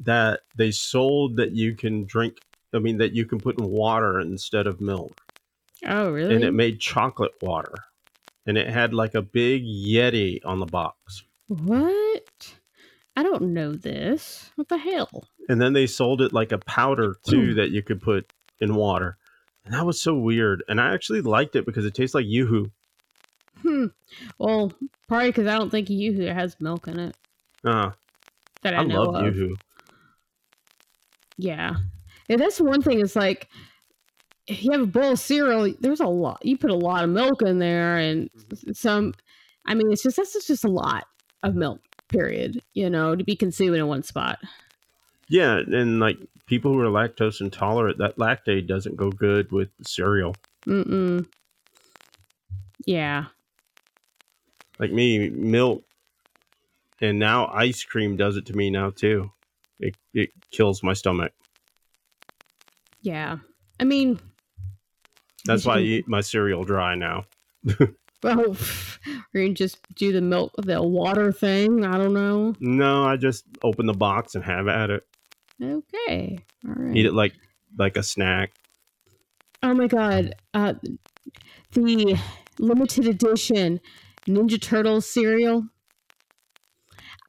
that they sold that you can drink, I mean, that you can put in water instead of milk. Oh, really? And it made chocolate water. And it had like a big Yeti on the box. What? I don't know this. What the hell? And then they sold it like a powder, too, mm. that you could put in water. And that was so weird. And I actually liked it because it tastes like Yoo-hoo. Hmm. Well, probably because I don't think Yoo-hoo has milk in it. Uh, that I, I know love of. Yoo-hoo. Yeah. And that's one thing. It's like, if you have a bowl of cereal, there's a lot. You put a lot of milk in there. And some, I mean, it's just, that's just a lot of milk, period, you know, to be consumed in one spot. Yeah. And like people who are lactose intolerant, that lactate doesn't go good with cereal. Mm-mm. Yeah. Like me, milk and now ice cream does it to me now too. It it kills my stomach. Yeah. I mean, that's why I eat my cereal dry now. Well, or you just do the milk, the water thing. I don't know. No, I just open the box and have at it. Okay. All right. Eat it like like a snack. Oh my god. Uh, the limited edition Ninja Turtles cereal.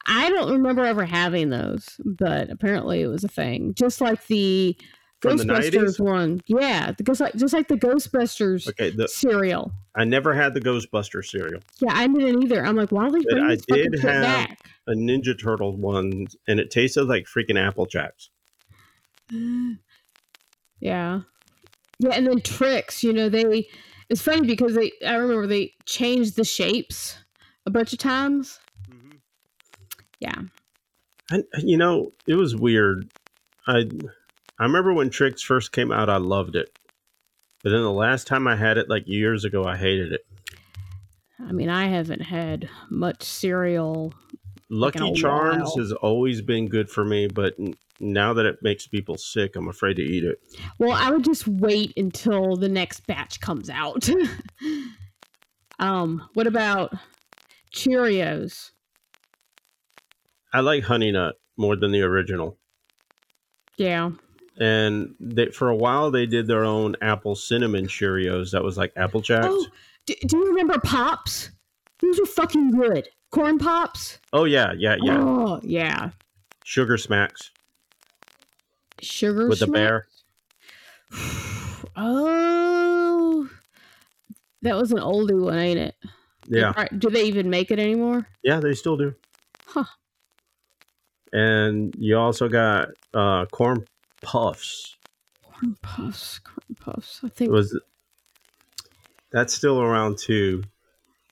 I don't remember ever having those, but apparently it was a thing. Just like the From Ghostbusters the one. Yeah, the, just, like, just like the Ghostbusters okay, the, cereal. I never had the Ghostbusters cereal. Yeah, I didn't either. I'm like, why don't we bring I this did have back? A Ninja Turtle one, and it tasted like freaking Apple Jacks. Yeah. Yeah, and then Trix, you know, they... It's funny because they. I remember they changed the shapes a bunch of times. Mm-hmm. Yeah. And, you know, it was weird. I... I remember when Trix first came out, I loved it. But then the last time I had it, like years ago, I hated it. I mean, I haven't had much cereal. Lucky like Charms while. Has always been good for me, but now that it makes people sick, I'm afraid to eat it. Well, I would just wait until the next batch comes out. um, what about Cheerios? I like Honey Nut more than the original. Yeah. And they, for a while, they did their own apple cinnamon Cheerios. That was like Apple Jacks. Oh, do, do you remember Pops? These were fucking good. Corn Pops. Oh, yeah, yeah, yeah. Oh, yeah. Sugar Smacks. Sugar With smacks? The bear. Oh. That was an oldie one, ain't it? Yeah. Are, do they even make it anymore? Yeah, they still do. Huh. And you also got uh, Corn Puffs. Corn Puffs, Corn Puffs. I think was that's still around too.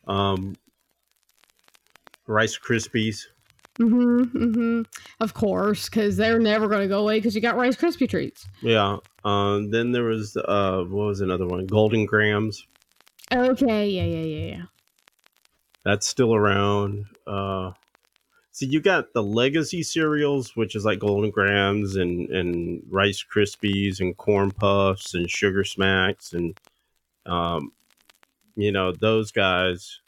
Um, Rice Krispies. Mm-hmm, mm-hmm. Of course, because they're never going to go away because you got Rice Krispie treats. Yeah. Um. Then there was uh, what was another one? Golden Grams. Okay. Yeah. Yeah. Yeah. Yeah. That's still around. Uh. See, you got the legacy cereals, which is like Golden Grams and, and Rice Krispies and Corn Puffs and Sugar Smacks and, um, you know, those guys,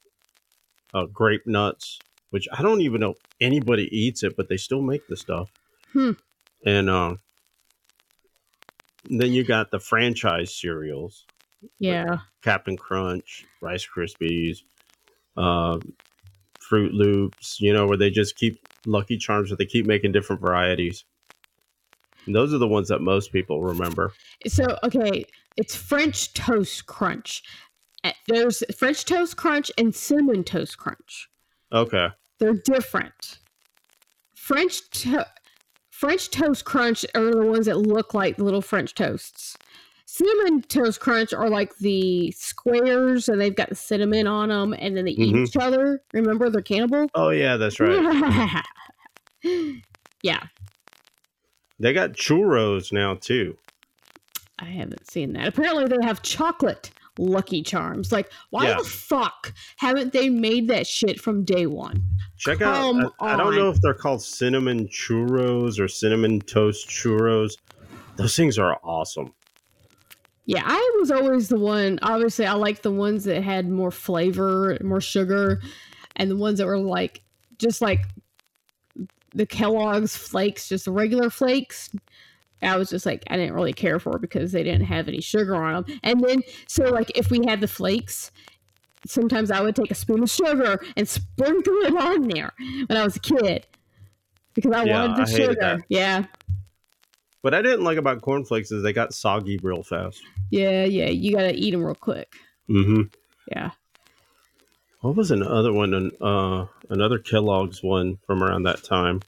uh, Grape Nuts, which I don't even know if anybody eats it, but they still make the stuff. Hmm. And um, then you got the franchise cereals. Yeah. Like Captain Crunch, Rice Krispies, uh, Fruit Loops, you know, where they just keep Lucky Charms, but they keep making different varieties. And those are the ones that most people remember. So, okay, it's French Toast Crunch. There's French Toast Crunch and Cinnamon Toast Crunch. Okay. They're different. French to- French Toast Crunch are the ones that look like little French toasts. Cinnamon Toast Crunch are like the squares, and they've got the cinnamon on them, and then they mm-hmm. eat each other. Remember, they're cannibal? Oh, yeah, that's right. Yeah. They got churros now, too. I haven't seen that. Apparently, they have chocolate Lucky Charms. Like, why yeah. the fuck haven't they made that shit from day one? Check Come out. I, I don't know if they're called cinnamon churros or cinnamon toast churros. Those things are awesome. Yeah, I was always the one, obviously I liked the ones that had more flavor, more sugar, and the ones that were like, just like the Kellogg's flakes, just the regular flakes. I was just like, I didn't really care for it because they didn't have any sugar on them. And then, so like if we had the flakes, sometimes I would take a spoon of sugar and sprinkle it on there when I was a kid because I yeah, wanted the I sugar. Yeah. What I didn't like about cornflakes is they got soggy real fast. Yeah, yeah. You got to eat them real quick. Mm-hmm. Yeah. What was another one? Uh, another Kellogg's one from around that time.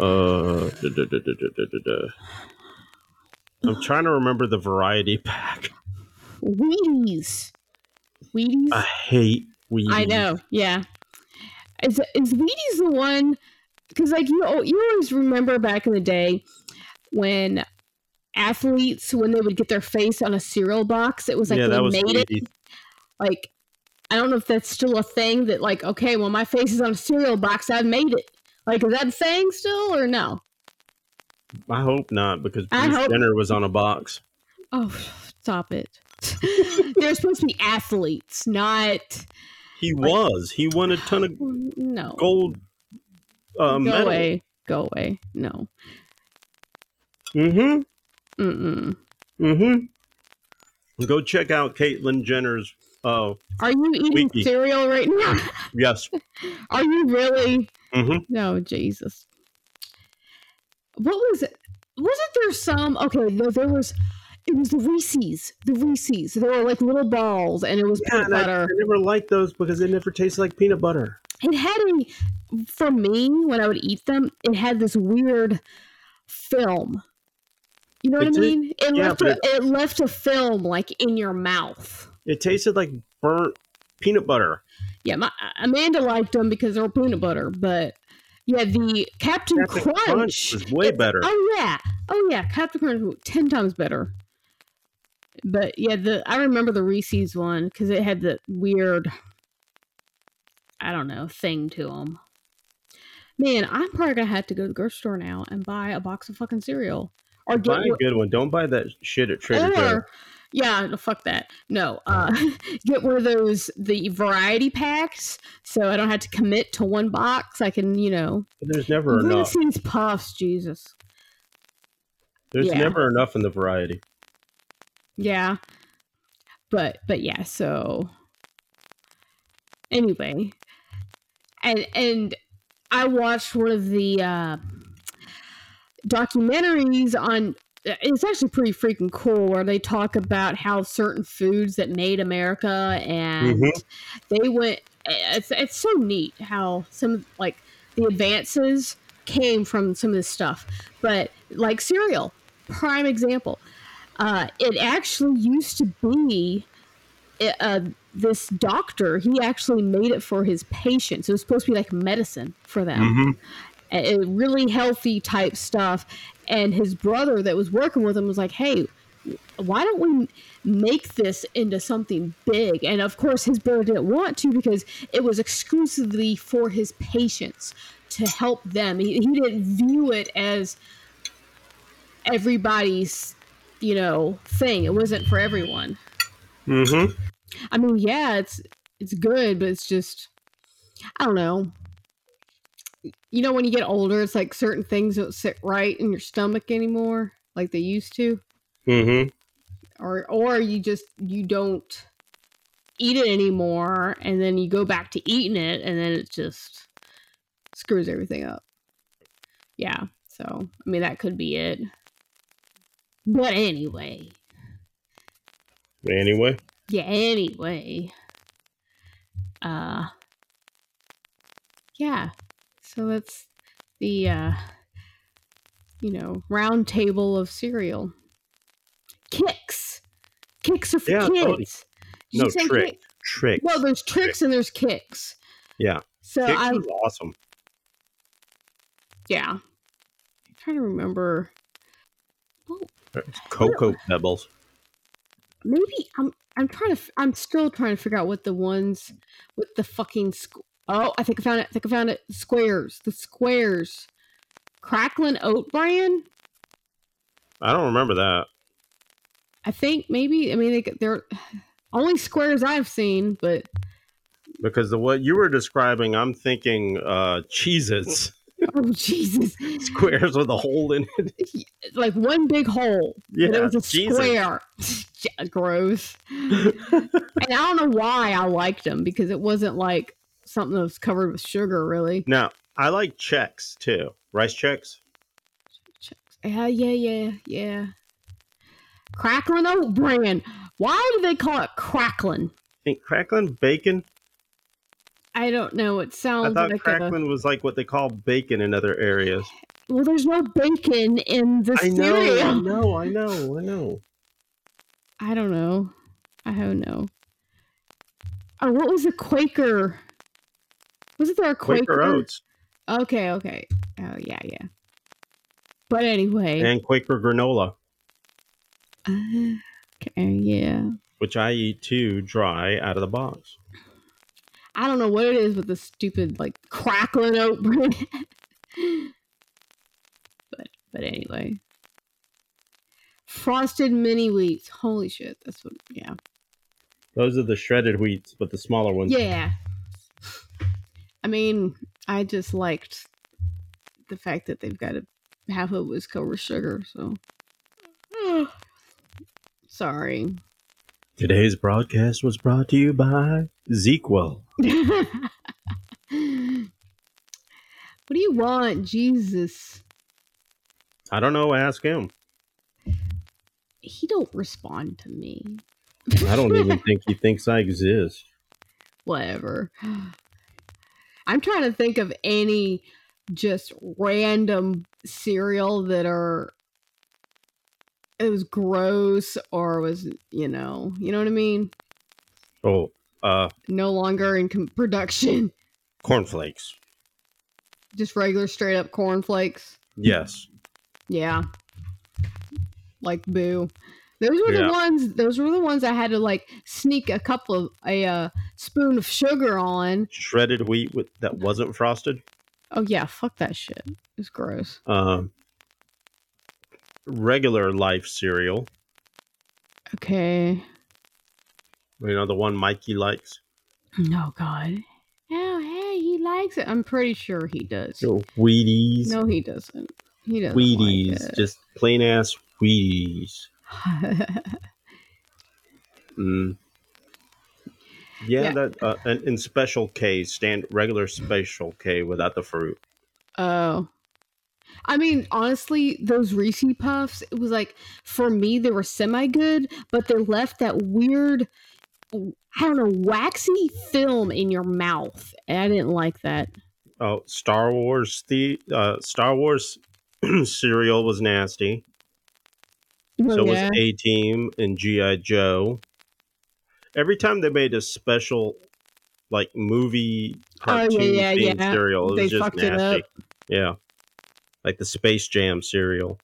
Uh, da, da, da, da, da, da, da. I'm trying to remember the variety pack. Wheaties. Wheaties? I hate Wheaties. I know. Yeah. Is, is Wheaties the one? Because like you, you always remember back in the day, when athletes, when they would get their face on a cereal box, it was like yeah, they was made Wheaties. It. Like, I don't know if that's still a thing that like, okay, well, my face is on a cereal box. I've made it. Like, is that a thing still or no? I hope not, because Bruce hope- Jenner was on a box. Oh, stop it. They're supposed to be athletes, not... He like, was. He won a ton of no. gold uh, medals. Go away. Go away. No. Mm-hmm. Mm-mm. Mm-hmm. Go check out Caitlyn Jenner's. Oh. Uh, Are you eating Wheaties. Cereal right now? Yes. Are you really? Mm-hmm. No, Jesus. What was it? Wasn't there some? Okay, no, there was. It was the Reese's. The Reese's. They were like little balls, and it was yeah, peanut butter. I, I never liked those because they never tasted like peanut butter. It had a, for me, when I would eat them, it had this weird film. You know what it I mean? T- it yeah, left a, it, it left a film like in your mouth. It tasted like burnt peanut butter. Yeah, my, Amanda liked them because they were peanut butter, but yeah, the Captain, Captain Crunch, Crunch was way it, better. Oh yeah, oh yeah, Captain Crunch was ten times better. But yeah, the I remember the Reese's one because it had the weird, I don't know, thing to them. Man, I'm probably gonna have to go to the grocery store now and buy a box of fucking cereal. Or get buy a good one. Don't buy that shit at Trader Joe's. Yeah, fuck that. No, uh, get one of those, the variety packs, so I don't have to commit to one box. I can, you know. There's never enough. These puffs, Jesus. There's yeah. never enough in the variety. Yeah. But, but yeah, so. Anyway. And, and I watched one of the uh, documentaries on. It's actually pretty freaking cool where they talk about how certain foods that made America and mm-hmm. they went, it's, it's so neat how some like the advances came from some of this stuff, but like cereal, prime example. Uh, it actually used to be uh, this doctor, he actually made it for his patients. It was supposed to be like medicine for them. Mm-hmm. It, really healthy type stuff. And his brother that was working with him was like, hey, why don't we make this into something big? And of course, his brother didn't want to because it was exclusively for his patients to help them. He, he didn't view it as everybody's, you know, thing. It wasn't for everyone. Mm-hmm. I mean, yeah, it's it's good, but it's just, I don't know. You know, when you get older, it's like certain things don't sit right in your stomach anymore, like they used to. Mm-hmm. Or, or you just, you don't eat it anymore, and then you go back to eating it, and then it just screws everything up. Yeah, so, I mean, that could be it. But anyway. Anyway? Yeah, anyway. Uh, yeah. So that's the, uh, you know, round table of cereal. Kicks. Kicks are for yeah, kids. No, trick. Kick? Tricks. Well, there's tricks, tricks and there's kicks. Yeah. So kicks I, is awesome. Yeah. I'm trying to remember. Oh, Cocoa Pebbles. Maybe I'm, I'm trying to, I'm still trying to figure out what the ones with the fucking school. Oh, I think I found it. I think I found it. Squares. The Squares. Cracklin' Oat Bran? I don't remember that. I think maybe, I mean, they, they're only squares I've seen, but. Because the what you were describing, I'm thinking uh, Cheez-Its. Oh, Jesus. Squares with a hole in it. Like one big hole. Yeah, and it was a Jesus. Square. Gross. And I don't know why I liked them, because it wasn't like something that was covered with sugar, really. No, I like Chex, too. Rice Chex? Chex. Yeah, yeah, yeah, yeah. Cracklin' Oat Bran. Why do they call it Cracklin'? I think Cracklin' Bacon. I don't know. It sounds. I thought like Cracklin' a... was like what they call bacon in other areas. Well, there's no bacon in the cereal. I know. I know. I know. I know. I don't know. I don't know. Oh, what was a Quaker? Wasn't there a Quaker? Quaker Oats. Okay. Okay. Oh yeah, yeah. But anyway. And Quaker granola. Uh, okay. Yeah. Which I eat too, dry out of the box. I don't know what it is with the stupid, like, Cracklin' Oat Bran. but, but anyway. Frosted mini wheats. Holy shit. That's what, yeah. Those are the shredded wheats, but the smaller ones. Yeah. I mean, I just liked the fact that they've got a half of it was covered with sugar, so. Sorry. Today's broadcast was brought to you by Zequel. What do you want, Jesus? I don't know. Ask him. He don't respond to me. I don't even think he thinks I exist. Whatever. I'm trying to think of any just random cereal that are... it was gross or was, you know, you know what I mean? Oh, uh, no longer in com- production. Cornflakes. Just regular straight up cornflakes. Yes. Yeah. Like Boo. Those were yeah. the ones, those were the ones I had to like sneak a couple of a uh, spoon of sugar on. Shredded wheat with, that wasn't frosted. Oh yeah. Fuck that shit. It's gross. Um, Regular life cereal. Okay. You know, the one Mikey likes? No, God. Oh, hey, he likes it. I'm pretty sure he does. Yo, Wheaties. No, he doesn't. He doesn't Wheaties. Like it. Just plain ass Wheaties. mm. Yeah, yeah. That, uh, and, and Special K, stand regular Special K without the fruit. Oh. I mean, honestly, those Reese Puffs, it was like, for me, they were semi-good, but they left that weird, I don't know, waxy film in your mouth. And I didn't like that. Oh, Star Wars, the uh, Star Wars cereal was nasty. Okay. So was A-Team and G I. Joe. Every time they made a special, like, movie cartoon oh, yeah, yeah, yeah. cereal, it they was just nasty. It up. Yeah. Like the Space Jam cereal.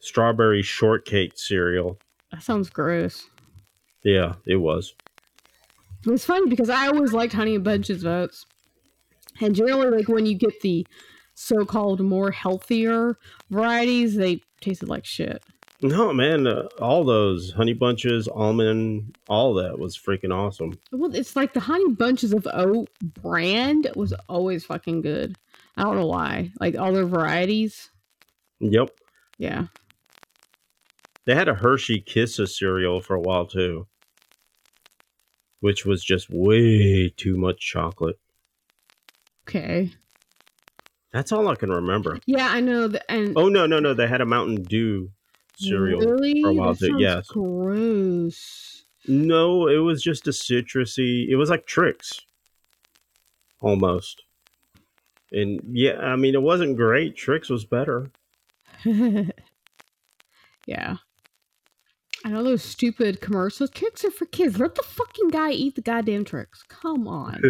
Strawberry shortcake cereal. That sounds gross. Yeah, it was. It's funny because I always liked Honey and Bunches of Oats. And generally, like when you get the so-called more healthier varieties, they tasted like shit. No, man, uh, all those Honey Bunches, almond, all that was freaking awesome. Well, it's like the Honey Bunches of Oat brand was always fucking good. I don't know why. Like all their varieties. Yep. Yeah. They had a Hershey Kisses cereal for a while too, which was just way too much chocolate. Okay. That's all I can remember. Yeah, I know. The, and oh no, no, no! They had a Mountain Dew cereal really? For a while too. Yes. Gross. No, it was just a citrusy. It was like Trix, almost. And yeah, I mean, it wasn't great. Trix was better. Yeah. I know those stupid commercials. Trix are for kids. Let the fucking guy eat the goddamn Trix. Come on.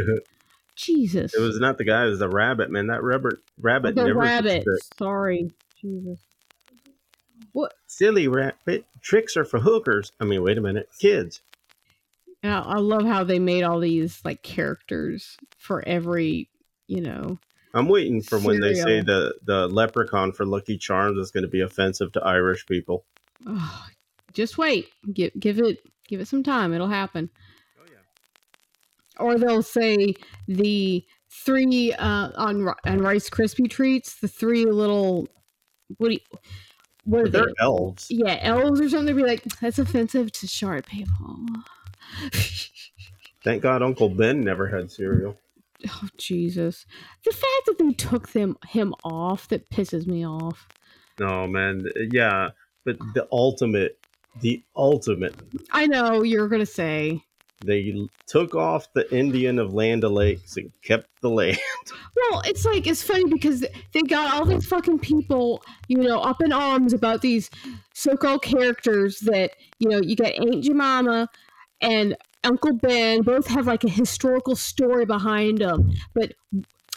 Jesus. It was not the guy. It was the rabbit, man. That rabbit, rabbit. The never rabbit. Sorry. Jesus. What? Silly rabbit. Tricks are for hookers. I mean, wait a minute. Kids. Now, I love how they made all these like characters for every, you know. I'm waiting for when cereal. They say the, the leprechaun for Lucky Charms is going to be offensive to Irish people. Oh, just wait. Give give it give it some time. It'll happen. Oh yeah. Or they'll say the three uh, on on Rice Krispie treats. The three little what? Do you, what are they? They're elves. Yeah, elves or something. They'll be like, that's offensive to short people. Thank God Uncle Ben never had cereal. Oh, Jesus. The fact that they took them him off, that pisses me off. No, man. Yeah, but the ultimate, the ultimate. I know, you're going to say. They took off the Indian of Land O'Lakes and kept the land. Well, it's like, it's funny because they got all these fucking people, you know, up in arms about these so-called characters that, you know, you got Aunt Jemima and Uncle Ben both have like a historical story behind them, but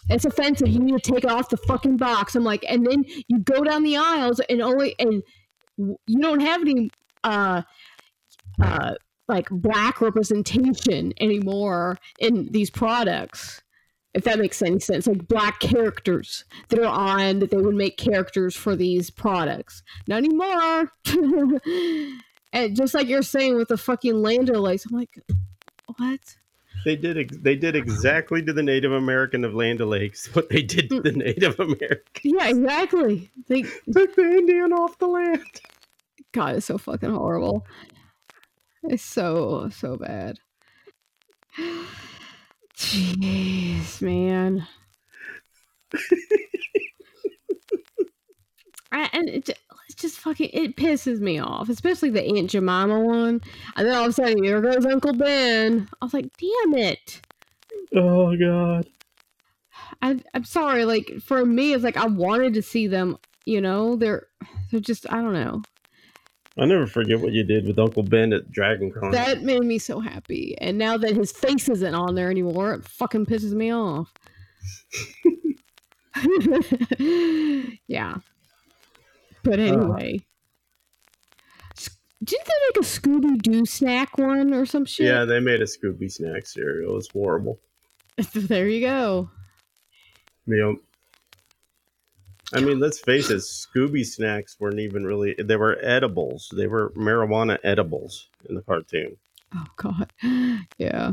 it's offensive. You need to take it off the fucking box. I'm like, and then you go down the aisles and only, and you don't have any, uh, uh, like black representation anymore in these products. If that makes any sense, like black characters that are on that they would make characters for these products. Not anymore. And just like you're saying with the fucking Land O'Lakes, I'm like, what? They did ex- they did exactly to the Native American of Land O'Lakes what they did to the Native American. Yeah, exactly. They took the Indian off the land. God, it's so fucking horrible. It's so, so bad. Jeez, man. I, and it it's just fucking, it pisses me off, especially the Aunt Jemima one. And then all of a sudden, here goes Uncle Ben. I was like, damn it. Oh, God. I, I'm sorry. Like, for me, it's like, I wanted to see them, you know, they're, they're just, I don't know. I'll never forget what you did with Uncle Ben at Dragon Con. That made me so happy. And now that his face isn't on there anymore, it fucking pisses me off. Yeah. But anyway, uh, didn't they make a Scooby-Doo snack one or some shit? Yeah, they made a Scooby snack cereal. It's horrible. There you go. You know, I mean, let's face it, Scooby snacks weren't even really, they were edibles. They were marijuana edibles in the cartoon. Oh, God. Yeah.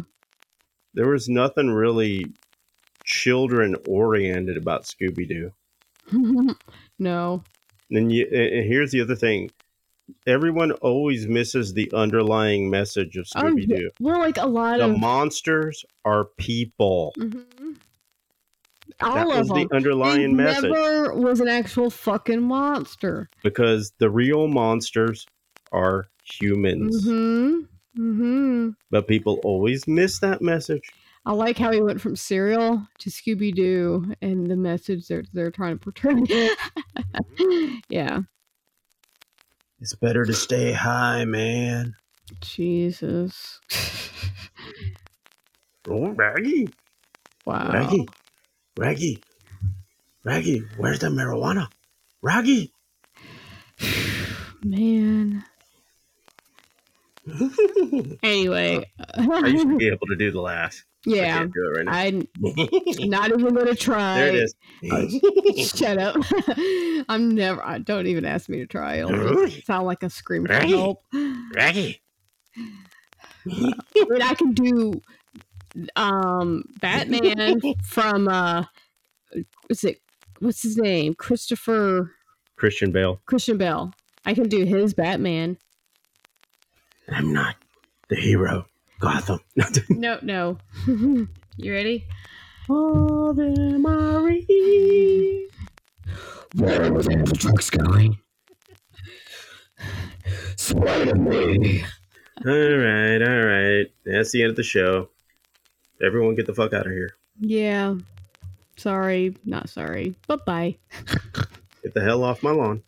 There was nothing really children-oriented about Scooby-Doo. No. And, you, and here's the other thing. Everyone always misses the underlying message of Scooby-Doo. Oh, we're like a lot the of... The monsters are people. Mm-hmm. All that of was them. The underlying message. Never was an actual fucking monster. Because the real monsters are humans. Mm-hmm. Mm-hmm. But people always miss that message. I like how he went from cereal to Scooby-Doo and the message they're, they're trying to portray. Yeah. It's better to stay high, man. Jesus. Oh, Raggy. Wow. Raggy. Raggy. Raggy, where's the marijuana? Raggy. Man. Anyway. I used to be able to do the laugh. Yeah, I can't do it right now. I'm not even going to try. There it is. Oh, shut up. I'm never, I don't even ask me to try. It'll sound like a scream for help. Raggy. Uh, I mean, I can do um, Batman from, uh, what's it? What's his name? Christopher. Christian Bale. Christian Bale. I can do his Batman. I'm not the hero. Gotham. no, no. You ready? Oh, the Marie. Where was the trucks going? Swear to me. All right, all right. That's the end of the show. Everyone get the fuck out of here. Yeah. Sorry. Not sorry. Bye-bye. Get the hell off my lawn.